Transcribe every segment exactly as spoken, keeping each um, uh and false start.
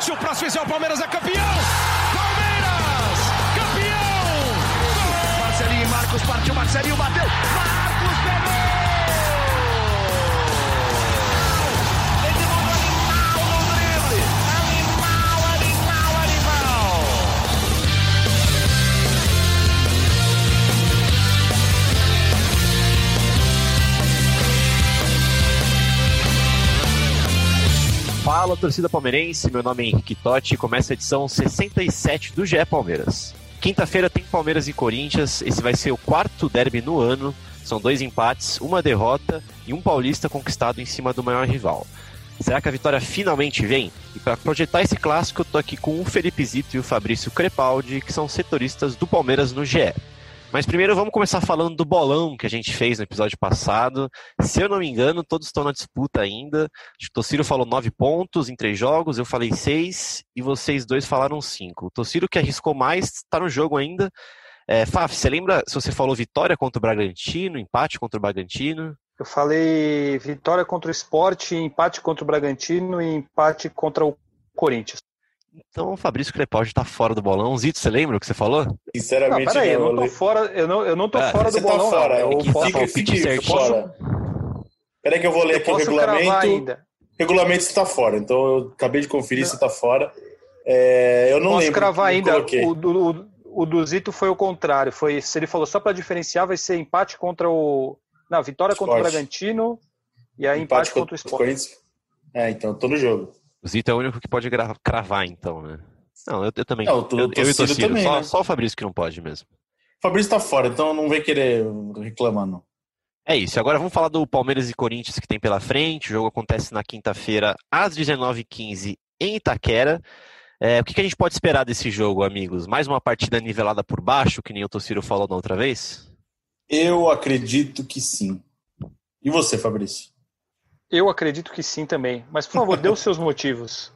Se o próximo fizer, o Palmeiras é campeão! Palmeiras! Campeão! Marcelinho, Marcos partiu, Marcelinho bateu! Marcos pegou! Fala, torcida palmeirense, meu nome é Henrique Totti e começa a edição sessenta e sete do G E Palmeiras. Quinta-feira tem Palmeiras e Corinthians, esse vai ser o quarto derby no ano, são dois empates, uma derrota e um paulista conquistado em cima do maior rival. Será que a vitória finalmente vem? E para projetar esse clássico, eu tô aqui com o Felipe Zito e o Fabrício Crepaldi, que são setoristas do Palmeiras no G E. Mas primeiro vamos começar falando do bolão que a gente fez no episódio passado. Se eu não me engano, todos estão na disputa ainda. O Tociro falou nove pontos em três jogos, eu falei seis e vocês dois falaram cinco. O Tociro que arriscou mais está no jogo ainda. É, Faf, você lembra se você falou vitória contra o Bragantino, empate contra o Bragantino? Eu falei vitória contra o Sport, empate contra o Bragantino e empate contra o Corinthians. Então o Fabrício Crepaldi tá fora do bolão. Zito, você lembra o que você falou? Sinceramente, não, peraí, eu não tô fora, eu não, eu não tô ah, fora do bolão. Tá fora, eu eu posso, fica, fica, fica, eu posso... Peraí que eu vou ler eu aqui o regulamento. Regulamento está fora, então eu acabei de conferir se está fora. É, eu não posso lembro. Posso cravar ainda, o do, o, o do Zito foi o contrário. Foi, se ele falou só para diferenciar, vai ser empate contra o... Não, vitória Sport. Contra o Bragantino e aí empate, empate contra, contra o Sport. É, então, todo jogo. O Zito é o único que pode cravar, então, né? Não, eu, eu também. Não, eu, eu, eu e Tociro, também, só, né? Só o Fabrício que não pode mesmo. O Fabrício tá fora, então não vai querer reclamar, não. É isso, agora vamos falar do Palmeiras e Corinthians que tem pela frente. O jogo acontece na quinta-feira, às dezenove e quinze, em Itaquera. É, o que, que a gente pode esperar desse jogo, amigos? Mais uma partida nivelada por baixo, que nem o Tociro falou da outra vez? Eu acredito que sim. E você, Fabrício? Eu acredito que sim também, mas por favor, dê os seus motivos.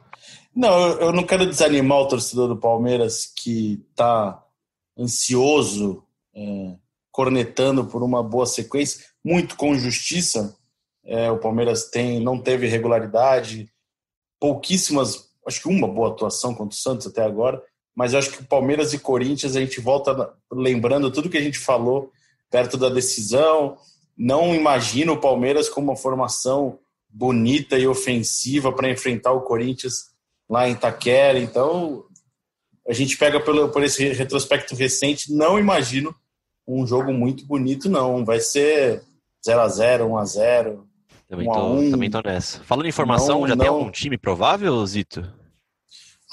Não, eu não quero desanimar o torcedor do Palmeiras que está ansioso, é, cornetando por uma boa sequência, muito com justiça. É, o Palmeiras tem, não teve regularidade, pouquíssimas, acho que uma boa atuação contra o Santos até agora, mas eu acho que o Palmeiras e Corinthians, a gente volta lembrando tudo que a gente falou perto da decisão. Não imagino o Palmeiras com uma formação bonita e ofensiva para enfrentar o Corinthians lá em Itaquera. Então, a gente pega pelo, por esse retrospecto recente, não imagino um jogo muito bonito, não. Vai ser zero a zero, um a zero, um a um. Também tô nessa. Falando em formação, não, já não. Tem algum time provável, Zito?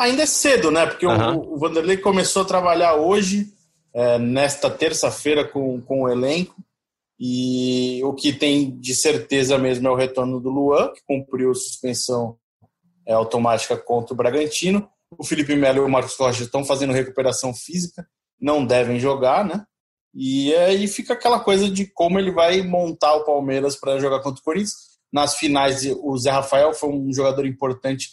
Ainda é cedo, né? Porque uhum. o, o Vanderlei começou a trabalhar hoje, é, nesta terça-feira, com, com o elenco. E o que tem de certeza mesmo é o retorno do Luan, que cumpriu suspensão é, automática contra o Bragantino. O Felipe Melo e o Marcos Rocha estão fazendo recuperação física, não devem jogar, né? E aí fica aquela coisa de como ele vai montar o Palmeiras para jogar contra o Corinthians. Nas finais, o Zé Rafael foi um jogador importante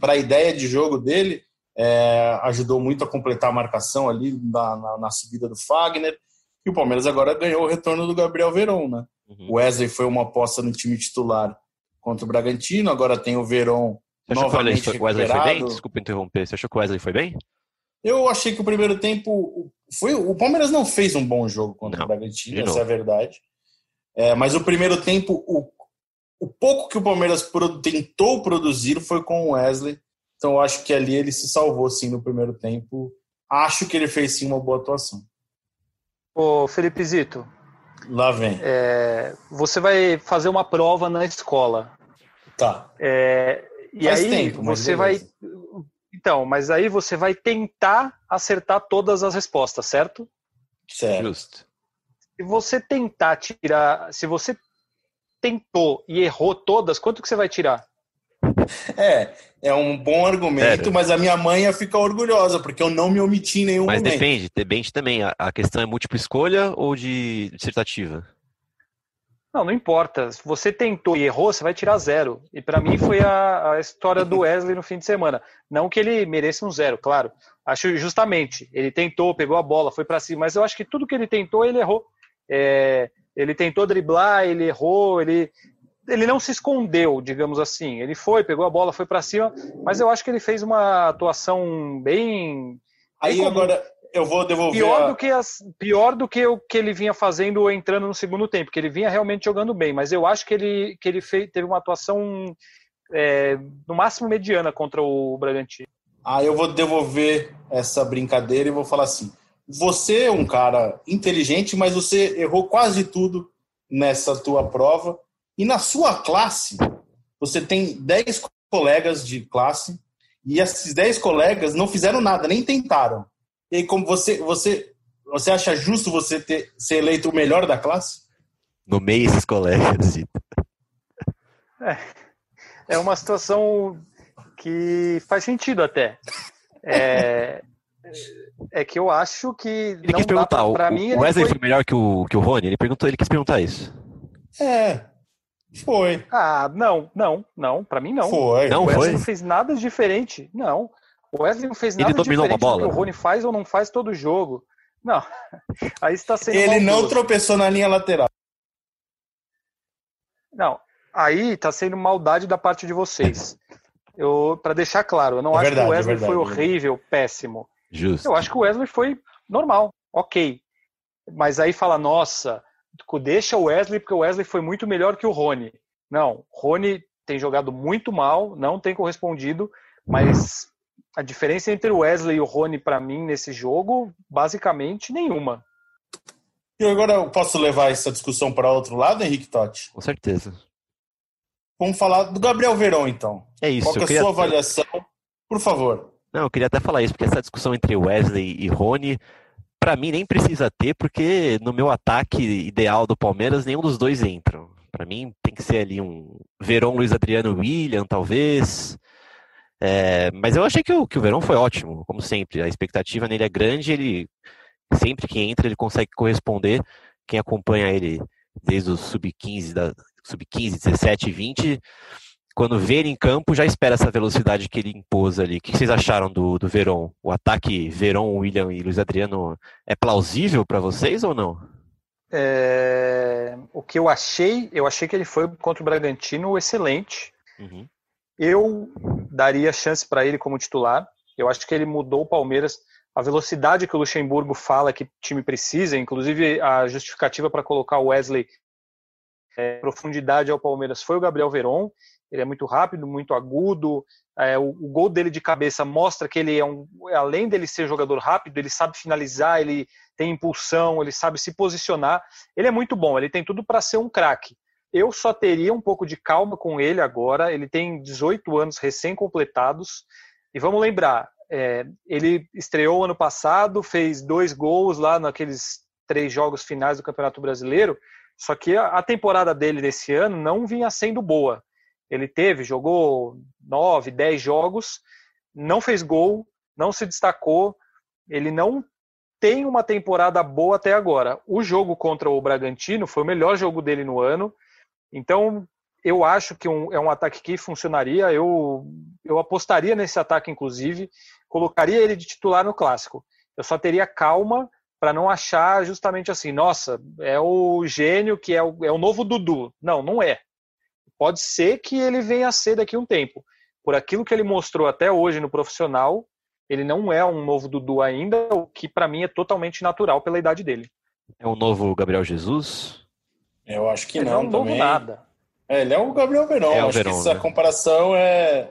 para a ideia de jogo dele, é, ajudou muito a completar a marcação ali na, na, na subida do Fagner. E o Palmeiras agora ganhou o retorno do Gabriel Verón, né? Uhum. O Wesley foi uma aposta no time titular contra o Bragantino, agora tem o Verón novamente recuperado. Você achou que o Wesley foi bem? Desculpa interromper. Você achou que o Wesley foi bem? Eu achei que o primeiro tempo... Foi, o Palmeiras não fez um bom jogo contra não, o Bragantino, essa é a verdade. É, mas o primeiro tempo, o, o pouco que o Palmeiras produ, tentou produzir foi com o Wesley. Então eu acho que ali ele se salvou, sim, no primeiro tempo. Acho que ele fez, sim, uma boa atuação. Ô, Felipe Zito, lá vem. É, você vai fazer uma prova na escola. Tá. É, e Faz aí tempo, você vai. Então, mas aí você vai tentar acertar todas as respostas, certo? Certo. Justo. Se você tentar tirar. Se você tentou e errou todas, quanto que você vai tirar? É, é um bom argumento, Sério? Mas a minha mãe ia ficar orgulhosa, porque eu não me omiti em nenhum mas momento. Mas depende, depende também. A questão é múltipla escolha ou de dissertativa? Não, não importa. Se você tentou e errou, você vai tirar zero. E pra mim foi a, a história do Wesley no fim de semana. Não que ele mereça um zero, claro. Acho justamente, ele tentou, pegou a bola, foi pra cima, mas eu acho que tudo que ele tentou, ele errou. É, ele tentou driblar, ele errou, ele... ele não se escondeu, digamos assim. Ele foi, pegou a bola, foi para cima, mas eu acho que ele fez uma atuação bem... Aí bem agora eu vou devolver... Pior, a... do que as, pior do que o que ele vinha fazendo entrando no segundo tempo, que ele vinha realmente jogando bem, mas eu acho que ele, que ele fez, teve uma atuação é, no máximo mediana contra o Bragantino. Ah, eu vou devolver essa brincadeira e vou falar assim, você é um cara inteligente, mas você errou quase tudo nessa tua prova, e na sua classe, você tem dez colegas de classe, e esses dez colegas não fizeram nada, nem tentaram. E como você, você, você acha justo você ter, ser eleito o melhor da classe? Nomeia esses colegas, Zito. É, é uma situação... que faz sentido até. É, é que eu acho que... Ele não quis perguntar, pra, pra o, mim, o Wesley foi... foi melhor que o, que o Rony? Ele, perguntou, ele quis perguntar isso. É, foi. Ah, não, não, não, pra mim não. Foi. Não, o Wesley foi. Não fez nada diferente, não. O Wesley não fez nada ele diferente uma bola, do que o Rony faz ou não faz todo jogo. Não, aí está sendo... Ele não maldoso. Tropeçou na linha lateral. Não, aí tá sendo maldade da parte de vocês. Eu, pra deixar claro, eu não é acho verdade, que o Wesley é verdade, foi horrível, é péssimo. Justo. Eu acho que o Wesley foi normal, ok. Mas aí fala, nossa, deixa o Wesley, porque o Wesley foi muito melhor que o Rony. Não, Rony tem jogado muito mal, não tem correspondido, mas a diferença entre o Wesley e o Rony, pra mim, nesse jogo, basicamente nenhuma. E agora eu posso levar essa discussão para outro lado, Henrique Totti? Com certeza. Vamos falar do Gabriel Verón, então. É isso. Qual que é a queria... sua avaliação? Por favor. Não, eu queria até falar isso, porque essa discussão entre Wesley e Rony, pra mim, nem precisa ter, porque no meu ataque ideal do Palmeiras, nenhum dos dois entram. Pra mim, tem que ser ali um Verón, Luiz Adriano, William, talvez. É... Mas eu achei que o, que o Verón foi ótimo, como sempre. A expectativa nele é grande, ele sempre que entra, ele consegue corresponder. Quem acompanha ele desde o sub quinze da... sub quinze, dezessete, vinte, quando vê ele em campo, já espera essa velocidade que ele impôs ali. O que vocês acharam do, do Verón? O ataque Verón, William e Luiz Adriano é plausível para vocês ou não? É, o que eu achei, eu achei que ele foi contra o Bragantino excelente. Uhum. Eu daria chance para ele como titular. Eu acho que ele mudou o Palmeiras. A velocidade que o Luxemburgo fala que o time precisa, inclusive a justificativa para colocar o Wesley É, profundidade ao Palmeiras foi o Gabriel Verón. Ele é muito rápido, muito agudo. É, o, o gol dele de cabeça mostra que ele é um, além dele ser jogador rápido, ele sabe finalizar, ele tem impulsão, ele sabe se posicionar. Ele é muito bom, ele tem tudo para ser um craque. Eu só teria um pouco de calma com ele agora. Ele tem dezoito anos recém-completados. E vamos lembrar, é, ele estreou ano passado, fez dois gols lá naqueles três jogos finais do Campeonato Brasileiro. Só que a temporada dele desse ano não vinha sendo boa. Ele teve, jogou nove, dez jogos, não fez gol, não se destacou. Ele não tem uma temporada boa até agora. O jogo contra o Bragantino foi o melhor jogo dele no ano. Então, eu acho que um, é um ataque que funcionaria. Eu, eu apostaria nesse ataque, inclusive. Colocaria ele de titular no Clássico. Eu só teria calma para não achar justamente assim, nossa, é o gênio que é o, é o novo Dudu. Não, não é. Pode ser que ele venha a ser daqui a um tempo. Por aquilo que ele mostrou até hoje no profissional, ele não é um novo Dudu ainda, o que para mim é totalmente natural pela idade dele. É o novo Gabriel Jesus? Eu acho que ele não, não é um também. Novo nada. É, ele é o Gabriel Verón. É o acho Verón, que essa né? comparação é,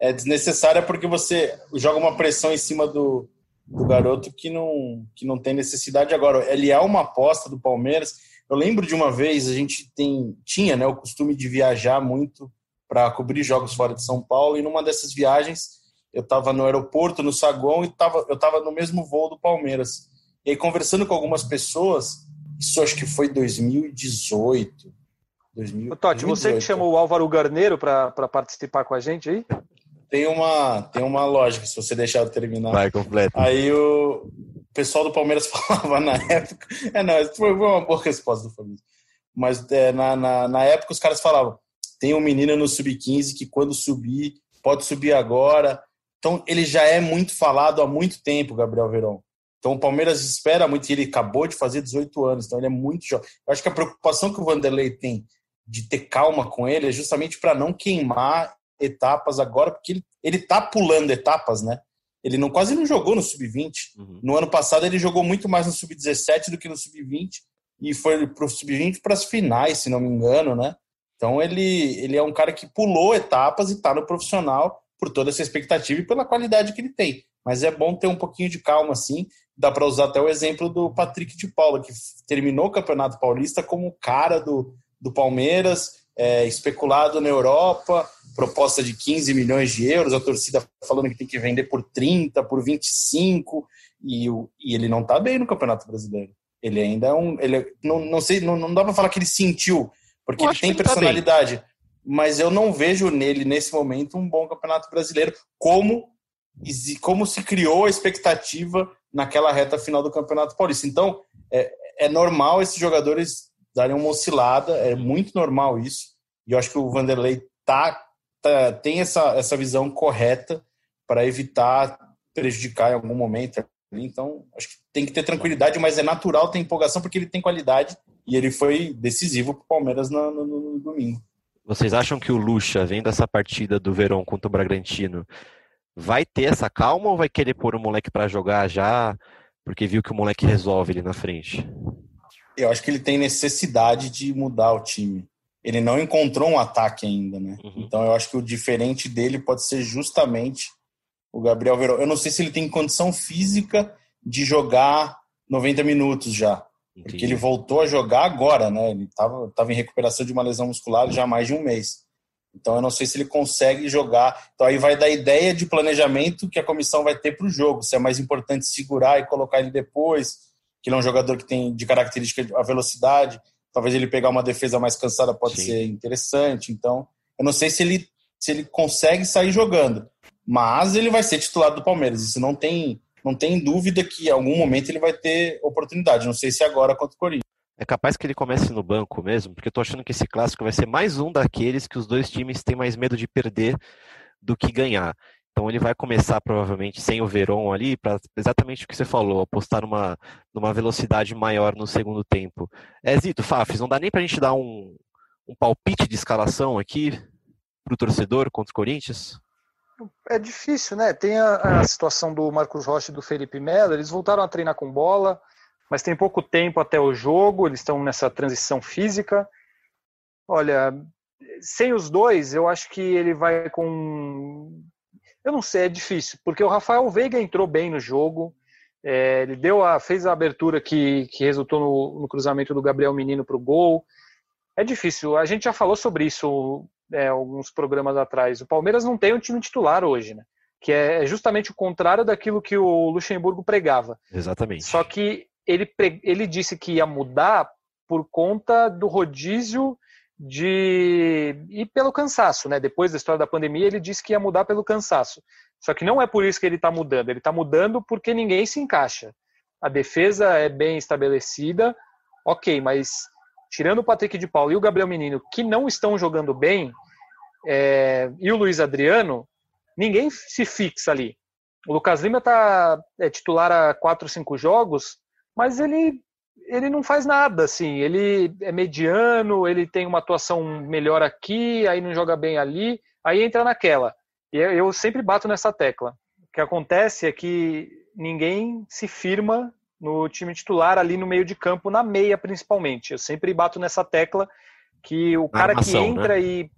é desnecessária porque você joga uma pressão em cima do... do garoto que não, que não tem necessidade agora. Ele é uma aposta do Palmeiras. Eu lembro de uma vez, a gente tem, tinha né, o costume de viajar muito para cobrir jogos fora de São Paulo, e numa dessas viagens, eu estava no aeroporto, no saguão, e tava, eu estava no mesmo voo do Palmeiras. E aí, conversando com algumas pessoas, isso acho que foi dois mil e dezoito. dois mil, Ô, Totti, dois mil e dezoito. Você que chamou o Álvaro Garneiro para participar com a gente aí? Tem uma, tem uma lógica, se você deixar eu terminar. Vai, completo. Aí o pessoal do Palmeiras falava na época... É, não, foi uma boa resposta do Fabrício. Mas é, na, na, na época os caras falavam, tem um menino no sub quinze que quando subir, pode subir agora. Então ele já é muito falado há muito tempo, Gabriel Verón. Então o Palmeiras espera muito, ele acabou de fazer dezoito anos, então ele é muito jovem. Eu acho que a preocupação que o Vanderlei tem de ter calma com ele é justamente para não queimar etapas agora, porque ele, ele tá pulando etapas, né? Ele não, quase não jogou no sub vinte. Uhum. No ano passado ele jogou muito mais no sub dezessete do que no sub vinte e foi pro sub vinte para as finais, se não me engano, né? Então ele, ele é um cara que pulou etapas e tá no profissional por toda essa expectativa e pela qualidade que ele tem. Mas é bom ter um pouquinho de calma, assim. Dá para usar até o exemplo do Patrick de Paula, que terminou o Campeonato Paulista como o cara do, do Palmeiras, é, especulado na Europa, proposta de quinze milhões de euros, a torcida falando que tem que vender por trinta, por vinte e cinco, e, o, e ele não está bem no Campeonato Brasileiro. Ele ainda é um... Ele é, não, não, sei, não, não dá para falar que ele sentiu, porque ele tem personalidade, tá, mas eu não vejo nele, nesse momento, um bom Campeonato Brasileiro, como, como se criou a expectativa naquela reta final do Campeonato Paulista. Então, é, é normal esses jogadores darem uma oscilada, é muito normal isso, e eu acho que o Vanderlei tá, tá, tem essa, essa visão correta para evitar prejudicar em algum momento. Então, acho que tem que ter tranquilidade, mas é natural ter empolgação, porque ele tem qualidade, e ele foi decisivo para o Palmeiras no, no, no domingo. Vocês acham que o Lucha, vendo essa partida do Verón contra o Bragantino, vai ter essa calma ou vai querer pôr o moleque para jogar já, porque viu que o moleque resolve ele na frente? Eu acho que ele tem necessidade de mudar o time. Ele não encontrou um ataque ainda, né? Uhum. Então eu acho que o diferente dele pode ser justamente o Gabriel Verón. Eu não sei se ele tem condição física de jogar noventa minutos já. Entendi. Porque ele voltou a jogar agora, né? Ele tava, tava em recuperação de uma lesão muscular já há mais de um mês. Então eu não sei se ele consegue jogar. Então aí vai da ideia de planejamento que a comissão vai ter para o jogo. Se é mais importante segurar e colocar ele depois, que ele é um jogador que tem de característica a velocidade. Talvez ele pegar uma defesa mais cansada pode Sim. ser interessante. Então eu não sei se ele, se ele consegue sair jogando. Mas ele vai ser titular do Palmeiras. Isso não tem, não tem dúvida que em algum momento ele vai ter oportunidade. Não sei se agora contra o Corinthians. É capaz que ele comece no banco mesmo, porque eu tô achando que esse clássico vai ser mais um daqueles que os dois times têm mais medo de perder do que ganhar. Então ele vai começar provavelmente sem o Verón ali, para exatamente o que você falou, apostar numa, numa velocidade maior no segundo tempo. É, Zito, Fafis, não dá nem pra gente dar um, um palpite de escalação aqui pro torcedor contra o Corinthians? É difícil, né? Tem a, a situação do Marcos Rocha e do Felipe Melo, eles voltaram a treinar com bola, mas tem pouco tempo até o jogo, eles estão nessa transição física. Olha, sem os dois, eu acho que ele vai com... Eu não sei, é difícil, porque o Rafael Veiga entrou bem no jogo, é, ele deu a, fez a abertura que, que resultou no, no cruzamento do Gabriel Menino para o gol. É difícil, a gente já falou sobre isso é, alguns programas atrás. O Palmeiras não tem um time titular hoje, né? Que é justamente o contrário daquilo que o Luxemburgo pregava. Exatamente. Só que Ele, ele disse que ia mudar por conta do rodízio de e pelo cansaço, né? Depois da história da pandemia, ele disse que ia mudar pelo cansaço. Só que não é por isso que ele está mudando. Ele está mudando porque ninguém se encaixa. A defesa é bem estabelecida, ok, mas tirando o Patrick de Paula e o Gabriel Menino, que não estão jogando bem, é, e o Luiz Adriano, ninguém se fixa ali. O Lucas Lima tá, é titular há quatro, cinco jogos, mas ele, ele não faz nada, assim, ele é mediano, ele tem uma atuação melhor aqui, aí não joga bem ali, aí entra naquela. E eu sempre bato nessa tecla. O que acontece é que ninguém se firma no time titular ali no meio de campo, na meia principalmente. Eu sempre bato nessa tecla que o cara que entra e...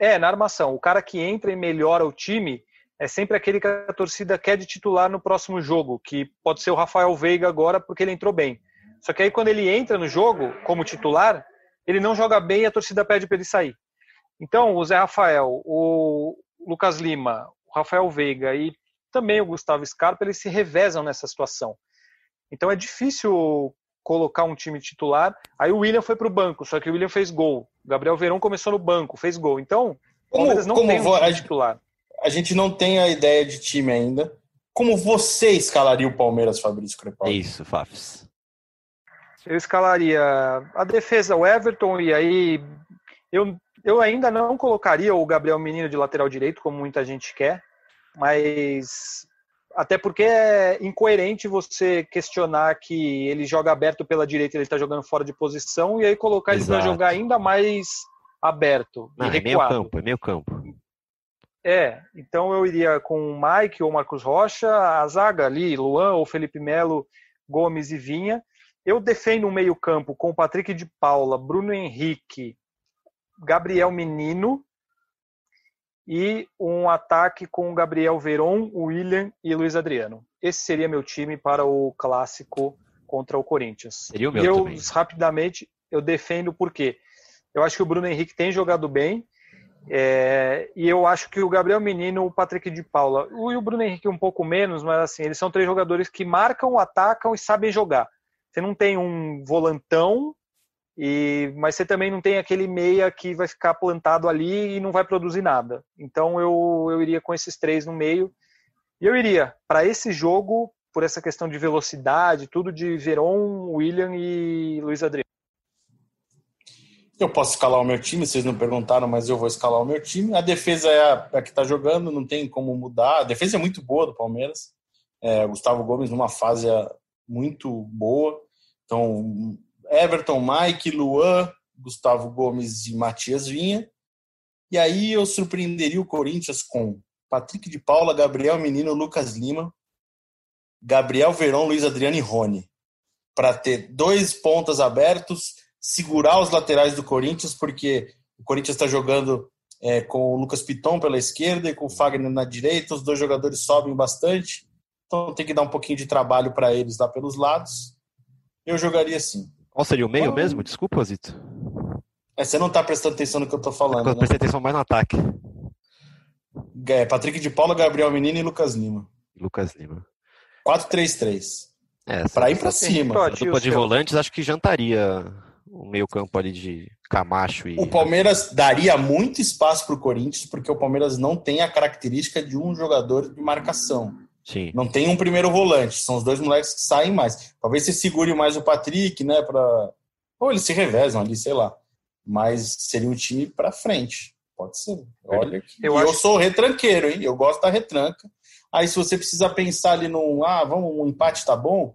É, na armação. O cara que entra e melhora o time... É sempre aquele que a torcida quer de titular no próximo jogo, que pode ser o Rafael Veiga agora porque ele entrou bem. Só que aí quando ele entra no jogo como titular, ele não joga bem e a torcida pede para ele sair. Então o Zé Rafael, o Lucas Lima, o Rafael Veiga e também o Gustavo Scarpa, eles se revezam nessa situação. Então é difícil colocar um time titular. Aí o William foi para o banco, só que o William fez gol. O Gabriel Verón começou no banco, fez gol. Então o Palmeiras não tem um time titular. A gente não tem a ideia de time ainda. Como você escalaria o Palmeiras, Fabrício Crepaldi? Isso, Fafs. Eu escalaria a defesa, o Everton, e aí eu, eu ainda não colocaria o Gabriel Menino de lateral direito, como muita gente quer, mas até porque é incoerente você questionar que ele joga aberto pela direita, ele está jogando fora de posição, e aí colocar ele para jogar ainda mais aberto Não, e recuado. É meio campo, é meio campo. É, então eu iria com o Mike ou Marcos Rocha, a zaga ali, Luan ou Felipe Melo, Gómez e Vinha. Eu defendo um meio campo com Patrick de Paula, Bruno Henrique, Gabriel Menino e um ataque com Gabriel Verón, William e Luiz Adriano. Esse seria meu time para o clássico contra o Corinthians. Seria o meu e eu, também. Rapidamente, eu defendo porque eu acho que o Bruno Henrique tem jogado bem é, e eu acho que o Gabriel Menino, o Patrick de Paula e o Bruno Henrique um pouco menos, mas assim, eles são três jogadores que marcam, atacam e sabem jogar. Você não tem um volantão, e, mas você também não tem aquele meia que vai ficar plantado ali e não vai produzir nada. Então eu, eu iria com esses três no meio. E eu iria para esse jogo, por essa questão de velocidade, tudo de Verón, William e Luiz Adriano. Eu posso escalar o meu time, vocês não perguntaram, mas eu vou escalar o meu time. A defesa é a, a que está jogando, não tem como mudar. A defesa é muito boa do Palmeiras. É, Gustavo Gómez numa fase muito boa. Então, Everton, Mike, Luan, Gustavo Gómez e Matias Vinha. E aí eu surpreenderia o Corinthians com Patrick de Paula, Gabriel Menino, Lucas Lima, Gabriel Verón, Luiz Adriano e Rony. Para ter dois pontas abertos, segurar os laterais do Corinthians, porque o Corinthians está jogando é, com o Lucas Piton pela esquerda e com o Fagner na direita. Os dois jogadores sobem bastante. Então tem que dar um pouquinho de trabalho para eles lá pelos lados. Eu jogaria assim. Qual seria o meio então, mesmo? Desculpa, Zito. É, você não está prestando atenção no que eu estou falando. Eu prestei né? atenção mais no ataque. É, Patrick de Paula, Gabriel Menino e Lucas Lima. Lucas Lima. quatro três três. É, para ir para cima. A dupla de volantes acho que jantaria o meio campo ali de Camacho. E... O Palmeiras daria muito espaço para o Corinthians, porque o Palmeiras não tem a característica de um jogador de marcação. Sim. Não tem um primeiro volante, são os dois moleques que saem mais. Talvez você segure mais o Patrick, né? Pra... Ou eles se revezam ali, sei lá. Mas seria um time para frente. Pode ser. Olha aqui. Eu, acho... eu sou retranqueiro, hein? Eu gosto da retranca. Aí se você precisar pensar ali num... Ah, vamos, um empate tá bom?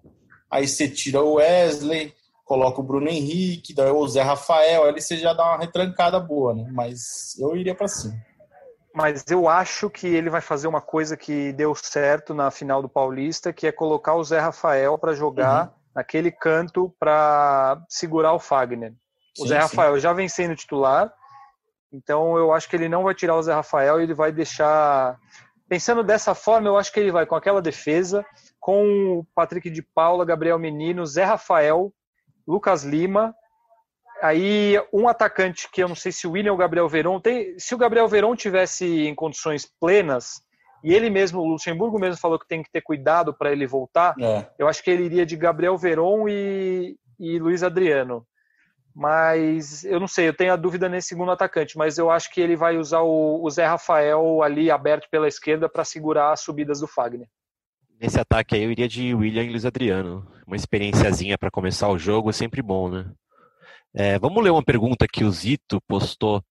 Aí você tira o Wesley, coloca o Bruno Henrique, daí o Zé Rafael, aí você já dá uma retrancada boa, né? Mas eu iria para cima. Mas eu acho que ele vai fazer uma coisa que deu certo na final do Paulista, que é colocar o Zé Rafael para jogar uhum. naquele canto para segurar o Fagner. O sim, Zé Rafael sim. já vem sendo titular, então eu acho que ele não vai tirar o Zé Rafael e ele vai deixar... Pensando dessa forma, eu acho que ele vai com aquela defesa, com o Patrick de Paula, Gabriel Menino, Zé Rafael, Lucas Lima, aí um atacante que eu não sei se o William ou o Gabriel Verón tem. Se o Gabriel Verón tivesse em condições plenas, e ele mesmo, o Luxemburgo mesmo falou que tem que ter cuidado para ele voltar, é. eu acho que ele iria de Gabriel Verón e, e Luiz Adriano. Mas eu não sei, eu tenho a dúvida nesse segundo atacante, mas eu acho que ele vai usar o, o Zé Rafael ali aberto pela esquerda para segurar as subidas do Fagner. Nesse ataque aí eu iria de William e Luiz Adriano. Uma experiênciazinha para começar o jogo é sempre bom, né? É, vamos ler uma pergunta que o Zito postou,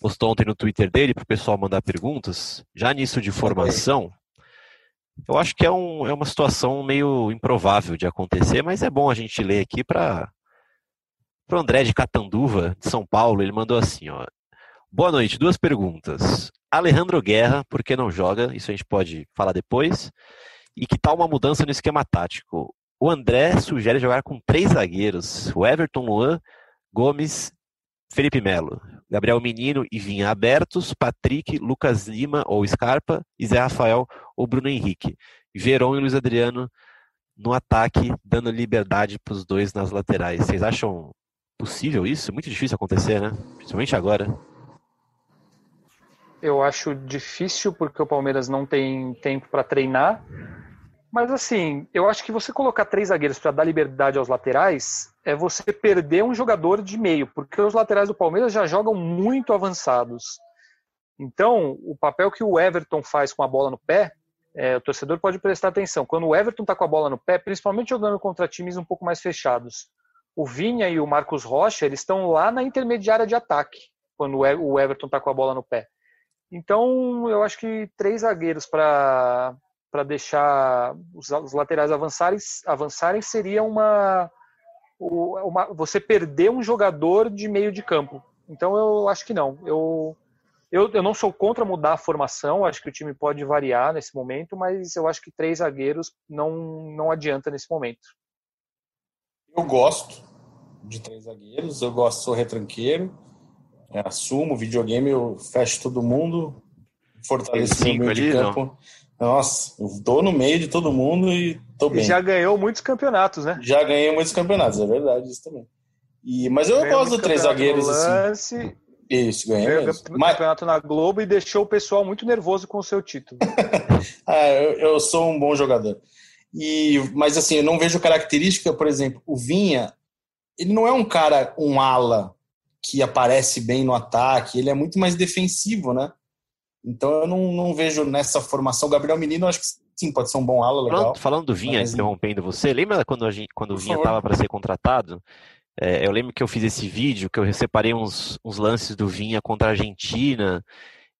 postou ontem no Twitter dele para o pessoal mandar perguntas. Já nisso de formação, eu acho que é, um, é uma situação meio improvável de acontecer, mas é bom a gente ler aqui para... Para o André de Catanduva, de São Paulo, ele mandou assim, ó. Boa noite, duas perguntas. Alejandro Guerra, por que não joga? Isso a gente pode falar depois. E que tal uma mudança no esquema tático? O André sugere jogar com três zagueiros. O Everton, Luan, Gómez, Felipe Melo. Gabriel Menino e Vinha abertos. Patrick, Lucas Lima ou Scarpa. E Zé Rafael ou Bruno Henrique. Verón e Luiz Adriano no ataque, dando liberdade para os dois nas laterais. Vocês acham... possível isso? Muito difícil acontecer, né? Principalmente agora. Eu acho difícil porque o Palmeiras não tem tempo para treinar. Mas assim, eu acho que você colocar três zagueiros para dar liberdade aos laterais é você perder um jogador de meio, porque os laterais do Palmeiras já jogam muito avançados. Então, o papel que o Everton faz com a bola no pé, é, o torcedor pode prestar atenção. Quando o Everton está com a bola no pé, principalmente jogando contra times um pouco mais fechados, o Vinha e o Marcos Rocha, eles estão lá na intermediária de ataque, quando o Everton está com a bola no pé. Então, eu acho que três zagueiros para deixar os, os laterais avançarem, avançarem seria uma, uma... Você perder um jogador de meio de campo. Então eu acho que não. Eu, eu, eu não sou contra mudar a formação, acho que o time pode variar nesse momento, mas eu acho que três zagueiros não, não adianta nesse momento. Eu gosto de três zagueiros, eu gosto, sou retranqueiro, assumo, videogame, eu fecho todo mundo, fortaleço o meio de campo. Nossa, eu dou no meio de todo mundo e tô bem. E já ganhou muitos campeonatos, né? Já ganhei muitos campeonatos, é verdade, isso também. E, mas eu ganhou gosto de três zagueiros lance, assim. Isso, ganhei mesmo. Campeonato mas... na Globo e deixou o pessoal muito nervoso com o seu título. ah, eu, eu sou um bom jogador. E, mas assim, eu não vejo característica, por exemplo, o Vinha, ele não é um cara, um ala, que aparece bem no ataque, ele é muito mais defensivo, né? Então eu não, não vejo nessa formação. O Gabriel Menino, acho que sim, pode ser um bom ala, legal. Falando, falando do Vinha, mas... interrompendo você, lembra quando, a gente, quando o Vinha estava para ser contratado? É, eu lembro que eu fiz esse vídeo, que eu separei uns, uns lances do Vinha contra a Argentina,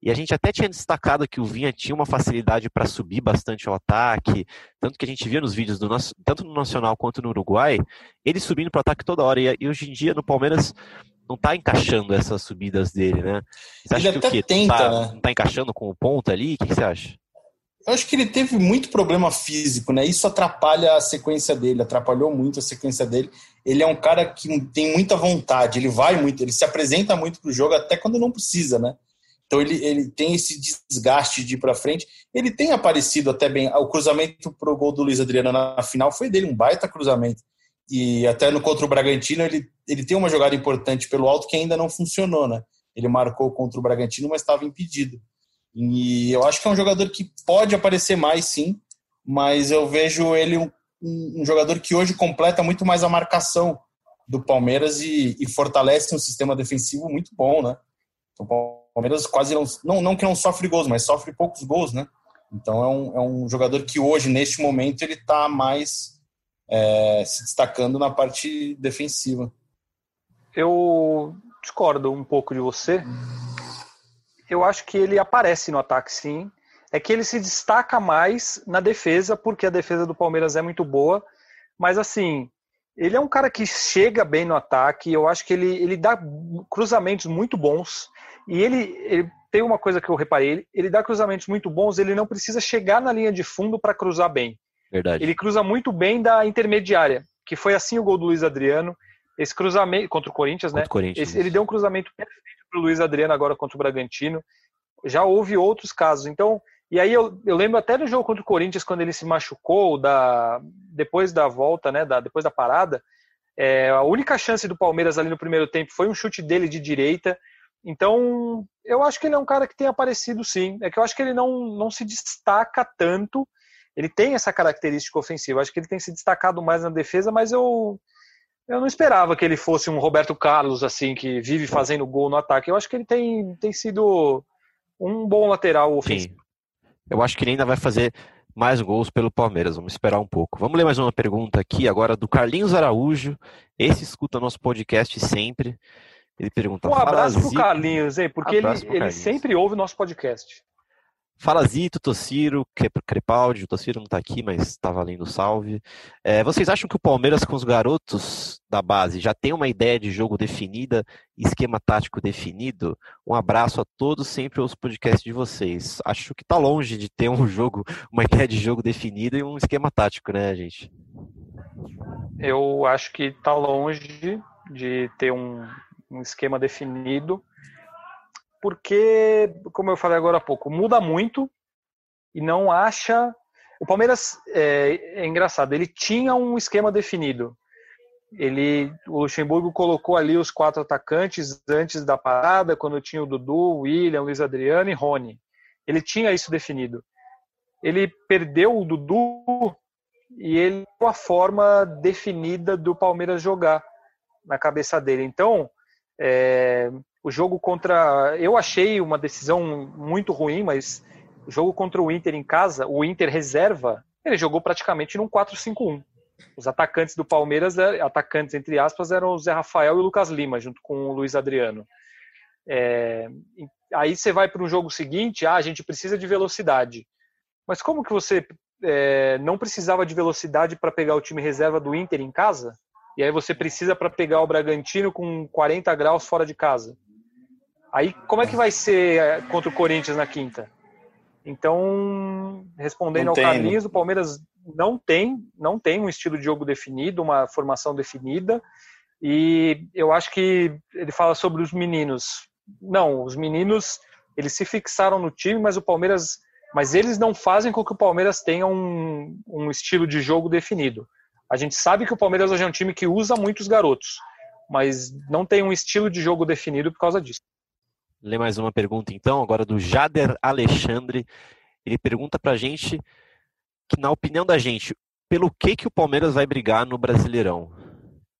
e a gente até tinha destacado que o Vinha tinha uma facilidade para subir bastante ao ataque, tanto que a gente via nos vídeos, do nosso, tanto no Nacional quanto no Uruguai, ele subindo para o ataque toda hora, e, e hoje em dia no Palmeiras... não tá encaixando essas subidas dele, né? Você acha ele que até o quê? Tenta, tá, né? Tá encaixando com o ponta ali? O que, que você acha? Eu acho que ele teve muito problema físico, né? Isso atrapalha a sequência dele, atrapalhou muito a sequência dele. Ele é um cara que tem muita vontade, ele vai muito, ele se apresenta muito pro jogo até quando não precisa, né? Então ele, ele tem esse desgaste de ir pra frente. Ele tem aparecido até bem. O cruzamento pro gol do Luiz Adriano na final foi dele, um baita cruzamento. E até no contra o Bragantino, ele, ele tem uma jogada importante pelo alto que ainda não funcionou, né? Ele marcou contra o Bragantino, mas estava impedido. E eu acho que é um jogador que pode aparecer mais, sim, mas eu vejo ele um, um jogador que hoje completa muito mais a marcação do Palmeiras e, e fortalece um sistema defensivo muito bom, né? Então, o Palmeiras quase não, não... Não que não sofre gols, mas sofre poucos gols, né? Então é um, é um jogador que hoje, neste momento, ele está mais... É, se destacando na parte defensiva. Eu discordo um pouco de você. Eu acho que ele aparece no ataque, sim. É que ele se destaca mais na defesa, porque a defesa do Palmeiras é muito boa. Mas, assim, ele é um cara que chega bem no ataque. Eu acho que ele, ele dá cruzamentos muito bons. E ele, ele tem uma coisa que eu reparei. Ele, ele dá cruzamentos muito bons, ele não precisa chegar na linha de fundo para cruzar bem. Verdade. Ele cruza muito bem da intermediária, que foi assim o gol do Luiz Adriano. Esse cruzamento contra o Corinthians, contra né? O Corinthians. Esse, ele deu um cruzamento perfeito para o Luiz Adriano agora contra o Bragantino. Já houve outros casos. Então, e aí eu, eu lembro até do jogo contra o Corinthians, quando ele se machucou, da, depois da volta, né? Da, depois da parada, é, a única chance do Palmeiras ali no primeiro tempo foi um chute dele de direita. Então, eu acho que ele é um cara que tem aparecido, sim. É que eu acho que ele não, não se destaca tanto. Ele tem essa característica ofensiva. Acho que ele tem se destacado mais na defesa, mas eu, eu não esperava que ele fosse um Roberto Carlos, assim, que vive fazendo gol no ataque. Eu acho que ele tem, tem sido um bom lateral ofensivo. Sim. Eu acho que ele ainda vai fazer mais gols pelo Palmeiras. Vamos esperar um pouco. Vamos ler mais uma pergunta aqui agora do Carlinhos Araújo. Esse escuta nosso podcast sempre. Ele pergunta... Um abraço pro Carlinhos, hein? Porque ele, Carlinhos. ele sempre ouve o nosso podcast. Fala Zito, Tociro, Crepaldi, o Tociro não está aqui, mas está valendo o salve. É, vocês acham que o Palmeiras com os garotos da base já tem uma ideia de jogo definida, esquema tático definido? Um abraço a todos, sempre ouço o podcast de vocês. Acho que está longe de ter um jogo, uma ideia de jogo definida e um esquema tático, né, gente? Eu acho que está longe de ter um, um esquema definido. Porque, como eu falei agora há pouco, muda muito e não acha... O Palmeiras, é, é engraçado, ele tinha um esquema definido. Ele, o Luxemburgo colocou ali os quatro atacantes antes da parada, quando tinha o Dudu, William, Luiz Adriano e Rony. Ele tinha isso definido. Ele perdeu o Dudu e ele deu a forma definida do Palmeiras jogar na cabeça dele. Então... É... O jogo contra... Eu achei uma decisão muito ruim, mas o jogo contra o Inter em casa, o Inter reserva, ele jogou praticamente num quatro cinco um. Os atacantes do Palmeiras, atacantes entre aspas, eram o Zé Rafael e o Lucas Lima, junto com o Luiz Adriano. É... Aí você vai para um jogo seguinte, ah, a gente precisa de velocidade. Mas como que você é... não precisava de velocidade para pegar o time reserva do Inter em casa? E aí você precisa para pegar o Bragantino com quarenta graus fora de casa? Aí como é que vai ser contra o Corinthians na quinta? Então, respondendo ao Carlinhos, o Palmeiras não tem, não tem um estilo de jogo definido, uma formação definida. E eu acho que ele fala sobre os meninos. Não, os meninos, eles se fixaram no time, mas o Palmeiras, mas eles não fazem com que o Palmeiras tenha um, um estilo de jogo definido. A gente sabe que o Palmeiras hoje é um time que usa muitos garotos, mas não tem um estilo de jogo definido por causa disso. Lê mais uma pergunta então, agora do Jader Alexandre. Ele pergunta pra gente que, na opinião da gente, pelo que, que o Palmeiras vai brigar no Brasileirão?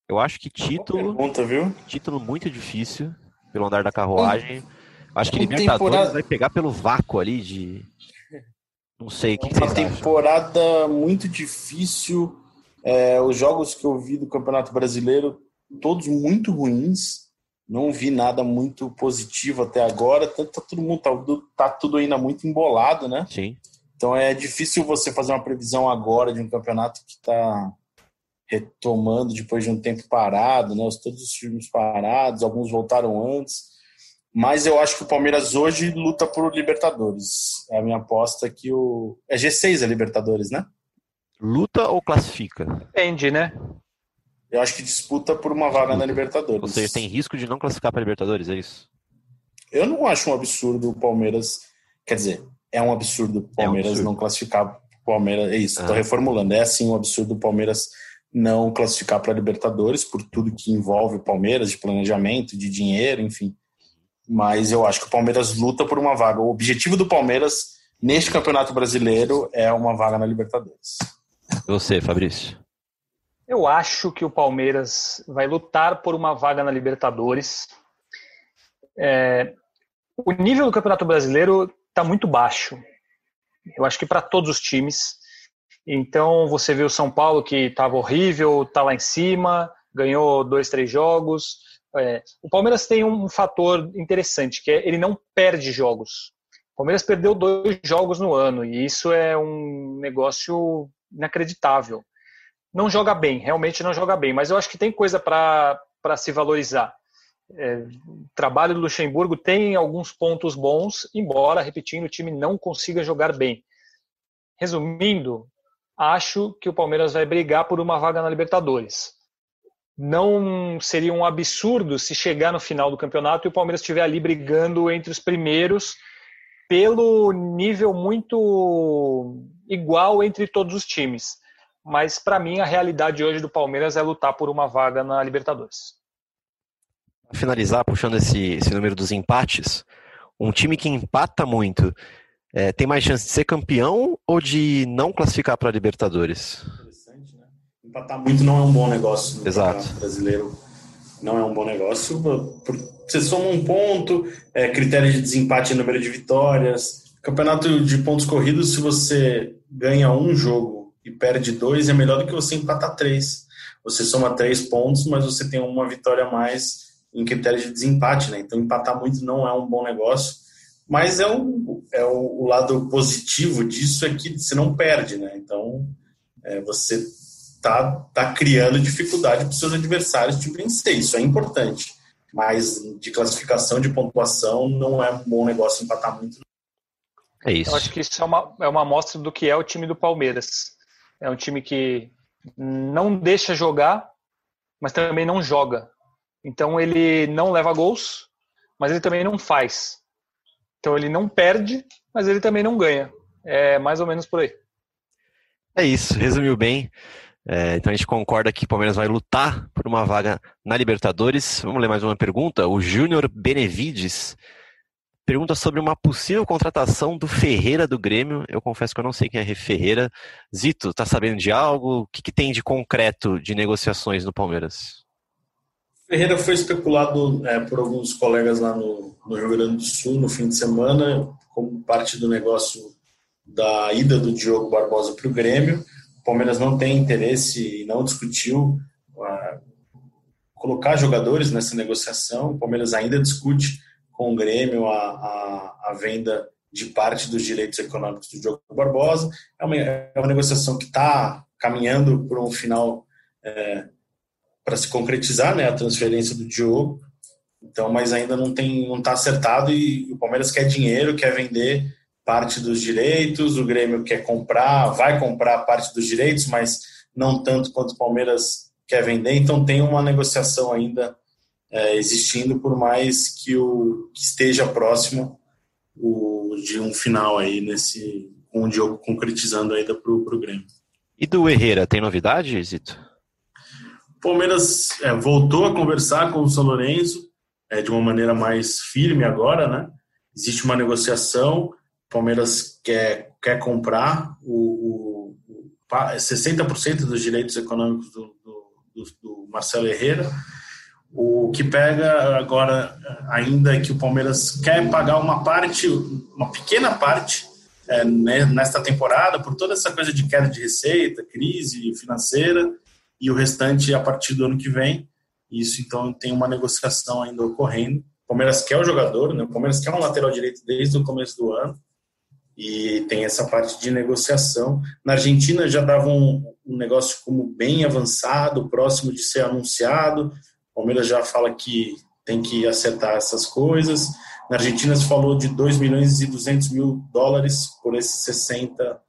Eu acho que título, pergunta, viu? Título muito difícil, pelo andar da carruagem. Um, acho que um Libertadores temporada... vai pegar pelo vácuo ali de... Não sei, o que, que vocês acham? Uma temporada muito difícil. É, os jogos que eu vi do Campeonato Brasileiro, todos muito ruins. Não vi nada muito positivo até agora. Tá, todo mundo, tá, tá tudo ainda muito embolado, né? Sim. Então é difícil você fazer uma previsão agora de um campeonato que está... retomando depois de um tempo parado, né? Todos os times parados, alguns voltaram antes, mas eu acho que o Palmeiras hoje luta por Libertadores. É a minha aposta que o... É G seis a Libertadores, né? Luta ou classifica? Depende, né? Eu acho que disputa por uma vaga na Libertadores. Ou seja, tem risco de não classificar para Libertadores, é isso? Eu não acho um absurdo o Palmeiras... Quer dizer, é um absurdo o Palmeiras é um absurdo. não classificar... Palmeiras... É isso, estou ah. reformulando. É assim um absurdo o Palmeiras... não classificar para Libertadores por tudo que envolve o Palmeiras, de planejamento, de dinheiro, enfim. Mas eu acho que o Palmeiras luta por uma vaga. O objetivo do Palmeiras neste Campeonato Brasileiro é uma vaga na Libertadores. Você, Fabrício? Eu acho que o Palmeiras vai lutar por uma vaga na Libertadores. É... O nível do Campeonato Brasileiro está muito baixo. Eu acho que para todos os times. Então, você vê o São Paulo, que estava horrível, está lá em cima, ganhou dois, três jogos. É, o Palmeiras tem um fator interessante, que é ele não perde jogos. O Palmeiras perdeu dois jogos no ano, e isso é um negócio inacreditável. Não joga bem, realmente não joga bem, mas eu acho que tem coisa para se valorizar. É, o trabalho do Luxemburgo tem alguns pontos bons, embora, repetindo, o time não consiga jogar bem. Resumindo... Acho que o Palmeiras vai brigar por uma vaga na Libertadores. Não seria um absurdo se chegar no final do campeonato e o Palmeiras estiver ali brigando entre os primeiros pelo nível muito igual entre todos os times. Mas, para mim, a realidade hoje do Palmeiras é lutar por uma vaga na Libertadores. Para finalizar, puxando esse, esse número dos empates, um time que empata muito... É, tem mais chance de ser campeão ou de não classificar para a Libertadores? Interessante, né? Empatar muito não é um bom negócio. Exato. Brasileiro não é um bom negócio. Você soma um ponto, é, critério de desempate é número de vitórias. Campeonato de pontos corridos, se você ganha um jogo e perde dois, é melhor do que você empatar três. Você soma três pontos, mas você tem uma vitória a mais em critério de desempate, né? Então empatar muito não é um bom negócio. Mas é, um, é o, o lado positivo disso é que você não perde, né? Então, é, você tá, tá criando dificuldade para os seus adversários de vencer. Isso é importante. Mas de classificação, de pontuação, não é um bom negócio empatar muito. É isso. Eu acho que isso é uma, é uma amostra do que é o time do Palmeiras. É um time que não deixa jogar, mas também não joga. Então, ele não leva gols, mas ele também não faz. Então ele não perde, mas ele também não ganha. É mais ou menos por aí. É isso, resumiu bem. É, então a gente concorda que o Palmeiras vai lutar por uma vaga na Libertadores. Vamos ler mais uma pergunta. O Júnior Benevides pergunta sobre uma possível contratação do Ferreira do Grêmio. Eu confesso que eu não sei quem é Ferreira. Zito, tá sabendo de algo? O que, que tem de concreto de negociações no Palmeiras? Ferreira foi especulado é, por alguns colegas lá no, no Rio Grande do Sul no fim de semana, como parte do negócio da ida do Diogo Barbosa para o Grêmio. O Palmeiras não tem interesse e não discutiu uh, colocar jogadores nessa negociação. O Palmeiras ainda discute com o Grêmio a, a, a venda de parte dos direitos econômicos do Diogo Barbosa. É uma, é uma negociação que está caminhando para um final... É, para se concretizar, né, a transferência do Diogo, Então, mas ainda não tem, não está acertado, e o Palmeiras quer dinheiro, quer vender parte dos direitos, o Grêmio quer comprar, vai comprar parte dos direitos, mas não tanto quanto o Palmeiras quer vender, então tem uma negociação ainda é, existindo, por mais que, o, que esteja próximo o, de um final aí, nesse, com o Diogo concretizando ainda para o Grêmio. E do Herrera, tem novidade, Zito? O Palmeiras é, voltou a conversar com o São Lourenço, é, de uma maneira mais firme agora, né? Existe uma negociação, o Palmeiras quer, quer comprar o, o, o, sessenta por cento dos direitos econômicos do, do, do Marcelo Herrera. O que pega agora ainda é que o Palmeiras quer pagar uma parte, uma pequena parte, é, nesta temporada, por toda essa coisa de queda de receita, crise financeira, e o restante a partir do ano que vem. Isso, então, tem uma negociação ainda ocorrendo. O Palmeiras quer o jogador, né? O Palmeiras quer um lateral direito desde o começo do ano, e tem essa parte de negociação. Na Argentina já dava um, um negócio como bem avançado, próximo de ser anunciado. O Palmeiras já fala que tem que acertar essas coisas. Na Argentina se falou de dois milhões e duzentos mil dólares por esses sessenta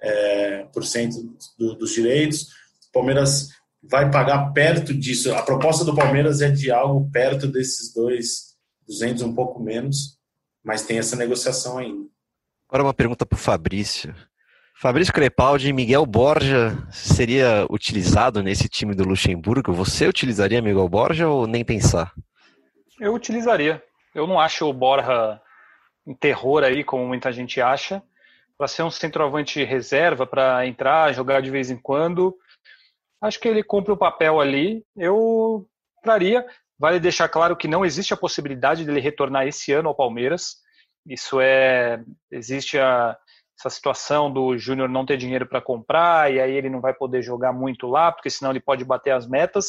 por cento é, por cento do, dos direitos. O Palmeiras vai pagar perto disso. A proposta do Palmeiras é de algo perto desses dois milhões e duzentos mil, um pouco menos, mas tem essa negociação ainda. Agora uma pergunta para o Fabrício. Fabrício Crepaldi e Miguel Borja seria utilizado nesse time do Luxemburgo? Você utilizaria Miguel Borja ou nem pensar? Eu utilizaria. Eu não acho o Borja um terror aí, como muita gente acha. Para ser um centroavante reserva, para entrar, jogar de vez em quando... Acho que ele cumpre o papel ali, eu traria. Vale deixar claro que não existe a possibilidade dele retornar esse ano ao Palmeiras. Isso é... Existe a, essa situação do Júnior não ter dinheiro para comprar, e aí ele não vai poder jogar muito lá, porque senão ele pode bater as metas.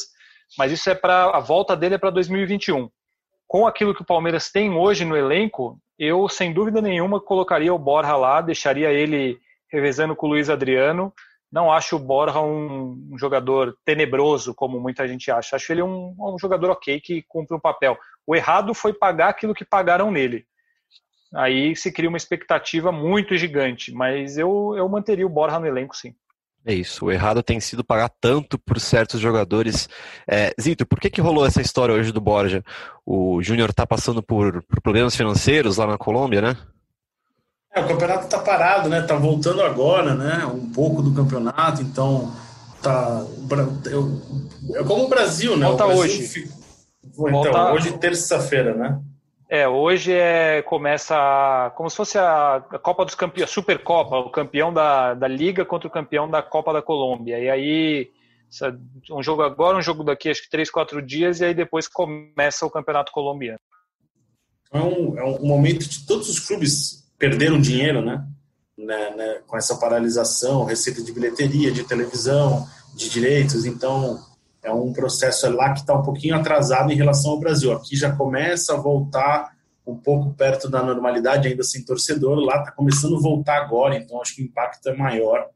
Mas isso é para... A volta dele é para dois mil e vinte e um. Com aquilo que o Palmeiras tem hoje no elenco, eu, sem dúvida nenhuma, colocaria o Borja lá, deixaria ele revezando com o Luiz Adriano. Não acho o Borja um, um jogador tenebroso, como muita gente acha. Acho ele um, um jogador ok, que cumpre um papel. O errado foi pagar aquilo que pagaram nele. Aí se cria uma expectativa muito gigante, mas eu, eu manteria o Borja no elenco, sim. É isso, o errado tem sido pagar tanto por certos jogadores. É, Zito, por que, que rolou essa história hoje do Borja? O Júnior está passando por, por problemas financeiros lá na Colômbia, né? É, o campeonato está parado, né? Está voltando agora, né? Um pouco do campeonato, então tá. É como o Brasil, né? Volta o Brasil hoje. Fica... Então, Volta... hoje terça-feira, né? É, hoje é começa a... como se fosse a Copa dos Campeões, a Supercopa, o campeão da, da Liga contra o campeão da Copa da Colômbia. E aí um jogo agora, um jogo daqui acho que três, quatro dias, e aí depois começa o campeonato colombiano. É um, é um momento de todos os clubes perderam dinheiro, né? Né, né, com essa paralisação, receita de bilheteria, de televisão, de direitos. Então, é um processo lá que está um pouquinho atrasado em relação ao Brasil. Aqui já começa a voltar um pouco perto da normalidade, ainda sem torcedor. Lá está começando a voltar agora, então acho que o impacto é maior.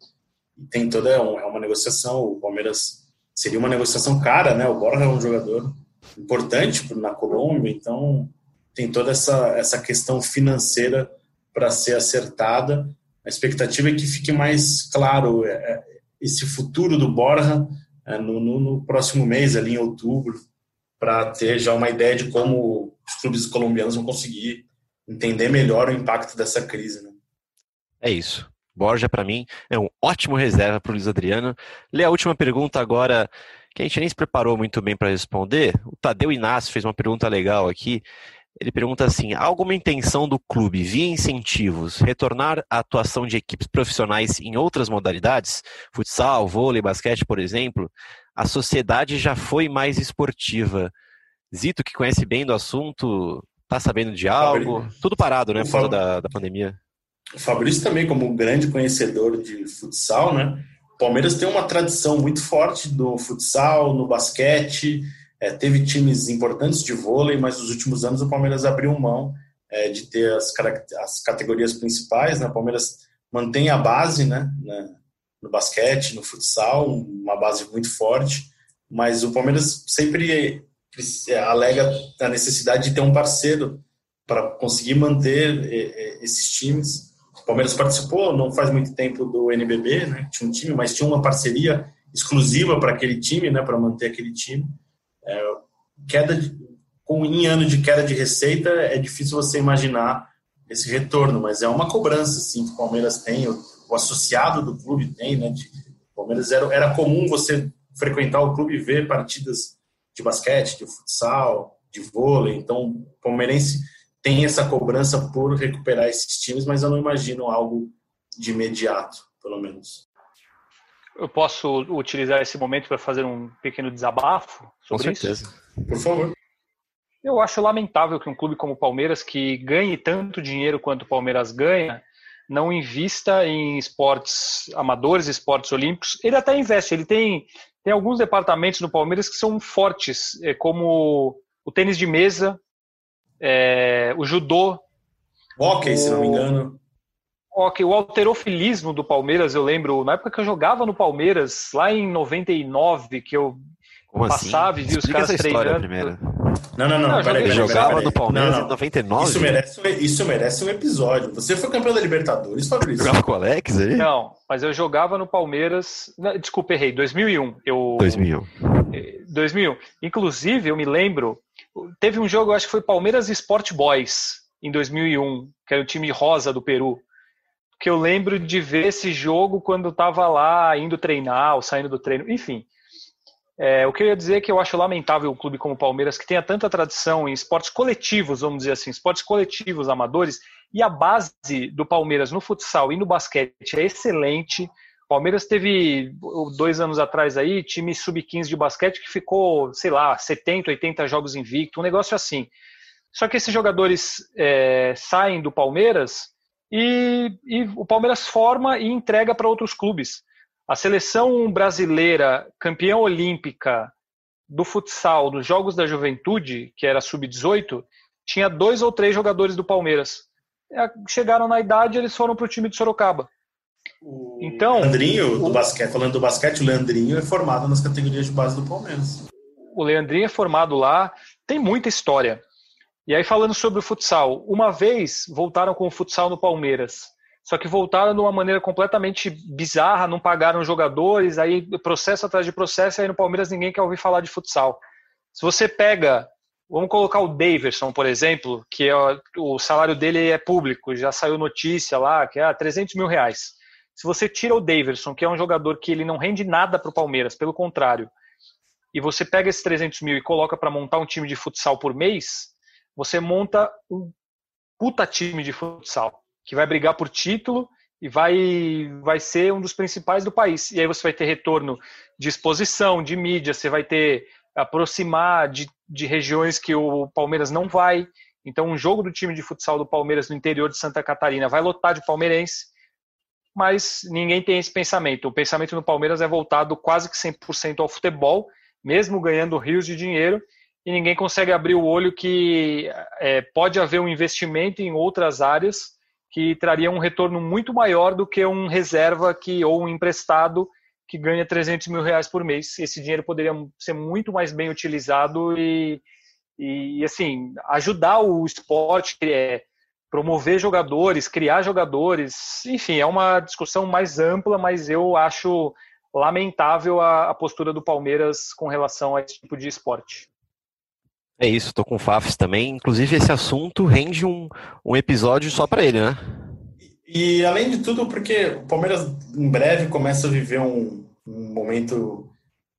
E tem toda é uma negociação. O Palmeiras seria uma negociação cara, né? O Borja é um jogador importante na Colômbia, então tem toda essa, essa questão financeira para ser acertada. A expectativa é que fique mais claro esse futuro do Borja no, no, no próximo mês, ali em outubro, para ter já uma ideia de como os clubes colombianos vão conseguir entender melhor o impacto dessa crise. Né? É isso. Borja, para mim, é um ótimo reserva para o Luiz Adriano. Lê a última pergunta agora, que a gente nem se preparou muito bem para responder. O Tadeu Inácio fez uma pergunta legal aqui. Ele pergunta assim: há alguma intenção do clube, via incentivos, retornar à atuação de equipes profissionais em outras modalidades? Futsal, vôlei, basquete, por exemplo? A sociedade já foi mais esportiva. Zito, que conhece bem do assunto, está sabendo de algo? Fabrício. Tudo parado, né, por causa da, da pandemia. O Fabrício também, como um grande conhecedor de futsal, né? O Palmeiras tem uma tradição muito forte do futsal, no basquete... É, teve times importantes de vôlei, mas nos últimos anos o Palmeiras abriu mão é, de ter as, as categorias principais, né? O Palmeiras mantém a base, né? No basquete, no futsal, uma base muito forte, mas o Palmeiras sempre alega a necessidade de ter um parceiro para conseguir manter esses times. O Palmeiras participou, não faz muito tempo, do N B B, né? Tinha um time, mas tinha uma parceria exclusiva para aquele time, né? Para manter aquele time. É, queda de, com, em ano de queda de receita, é difícil você imaginar esse retorno, mas é uma cobrança, assim, que o Palmeiras tem, o, o associado do clube tem, né? De, o Palmeiras era, era comum você frequentar o clube e ver partidas de basquete, de futsal, de vôlei. Então, o palmeirense tem essa cobrança por recuperar esses times, mas eu não imagino algo de imediato, pelo menos. Eu posso utilizar esse momento para fazer um pequeno desabafo sobre isso? Com certeza. Isso? Por favor. Eu acho lamentável que um clube como o Palmeiras, que ganhe tanto dinheiro quanto o Palmeiras ganha, não invista em esportes amadores, esportes olímpicos. Ele até investe, ele tem, tem alguns departamentos no Palmeiras que são fortes, como o tênis de mesa, é, o judô. Hockey, o, se não me engano. Hockey, o halterofilismo do Palmeiras, eu lembro, na época que eu jogava no Palmeiras, lá em noventa e nove, que eu Como passava assim? E vi Explica os caras treinando. Primeiro. Não, não, não. não peraí, eu peraí, jogava peraí. no Palmeiras não, não. em noventa e nove? Isso merece, isso merece um episódio. Você foi campeão da Libertadores, Fabrício? Jogava com o Alex aí? Não, mas eu jogava no Palmeiras... Não, desculpa, errei. dois mil e um. Eu, dois mil e um. dois mil e um. Inclusive, eu me lembro... Teve um jogo, eu acho que foi Palmeiras e Sport Boys, em dois mil e um, que era o time rosa do Peru. Que eu lembro de ver esse jogo quando eu estava lá, indo treinar ou saindo do treino. Enfim... É, o que eu ia dizer é que eu acho lamentável um clube como o Palmeiras, que tenha tanta tradição em esportes coletivos, vamos dizer assim, esportes coletivos amadores, e a base do Palmeiras no futsal e no basquete é excelente. O Palmeiras teve, dois anos atrás aí, time sub quinze de basquete que ficou, sei lá, setenta, oitenta jogos invicto, um negócio assim. Só que esses jogadores é, saem do Palmeiras e, e o Palmeiras forma e entrega para outros clubes. A seleção brasileira, campeã olímpica do futsal, dos Jogos da Juventude, que era sub dezoito, tinha dois ou três jogadores do Palmeiras. Chegaram na idade, eles foram para o time de Sorocaba. O então, Leandrinho, do o... basquete, falando do basquete, o Leandrinho é formado nas categorias de base do Palmeiras. O Leandrinho é formado lá, tem muita história. E aí, falando sobre o futsal, uma vez voltaram com o futsal no Palmeiras. Só que voltaram de uma maneira completamente bizarra, não pagaram jogadores, aí processo atrás de processo, aí no Palmeiras ninguém quer ouvir falar de futsal. Se você pega, vamos colocar o Daverson, por exemplo, que é, o salário dele é público, já saiu notícia lá, que é ah, trezentos mil reais. Se você tira o Daverson, que é um jogador que ele não rende nada para o Palmeiras, pelo contrário, e você pega esses trezentos mil e coloca para montar um time de futsal por mês, você monta um puta time de futsal, que vai brigar por título e vai, vai ser um dos principais do país. E aí você vai ter retorno de exposição, de mídia, você vai ter aproximar de, de regiões que o Palmeiras não vai. Então, um jogo do time de futsal do Palmeiras no interior de Santa Catarina vai lotar de palmeirense, mas ninguém tem esse pensamento. O pensamento no Palmeiras é voltado quase que cem por cento ao futebol, mesmo ganhando rios de dinheiro, e ninguém consegue abrir o olho que é, pode haver um investimento em outras áreas que traria um retorno muito maior do que um reserva que, ou um emprestado que ganha trezentos mil reais por mês. Esse dinheiro poderia ser muito mais bem utilizado e, e assim, ajudar o esporte, é, promover jogadores, criar jogadores. Enfim, é uma discussão mais ampla, mas eu acho lamentável a, a postura do Palmeiras com relação a esse tipo de esporte. É isso, tô com o Fafs também. Inclusive, esse assunto rende um, um episódio só para ele, né? E, e, além de tudo, porque o Palmeiras, em breve, começa a viver um, um momento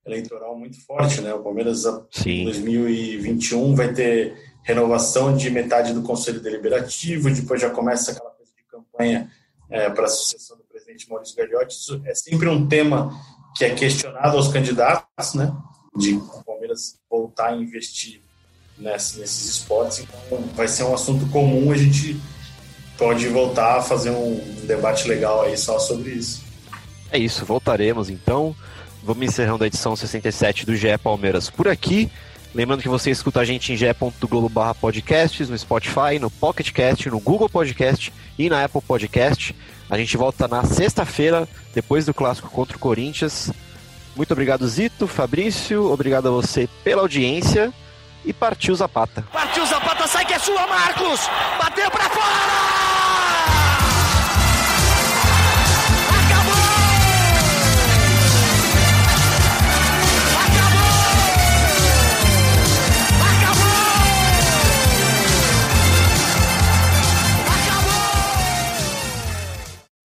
eleitoral muito forte, né? O Palmeiras, em dois mil e vinte e um, vai ter renovação de metade do Conselho Deliberativo, depois já começa aquela coisa de campanha é, para a sucessão do presidente Maurício Gagliotti. Isso é sempre um tema que é questionado aos candidatos, né? De o Palmeiras voltar a investir nesses esportes, então vai ser um assunto comum, a gente pode voltar a fazer um debate legal aí só sobre isso. É isso, voltaremos então. Vamos encerrando a edição sessenta e sete do G E Palmeiras por aqui. Lembrando que você escuta a gente em ge ponto globo barra podcasts, no Spotify, no Pocket Cast, no Google Podcast e na Apple Podcast. A gente volta na sexta-feira, depois do clássico contra o Corinthians. Muito obrigado, Zito, Fabrício, obrigado a você pela audiência. e partiu Zapata. Partiu Zapata, sai que é sua, Marcos! Bateu pra fora!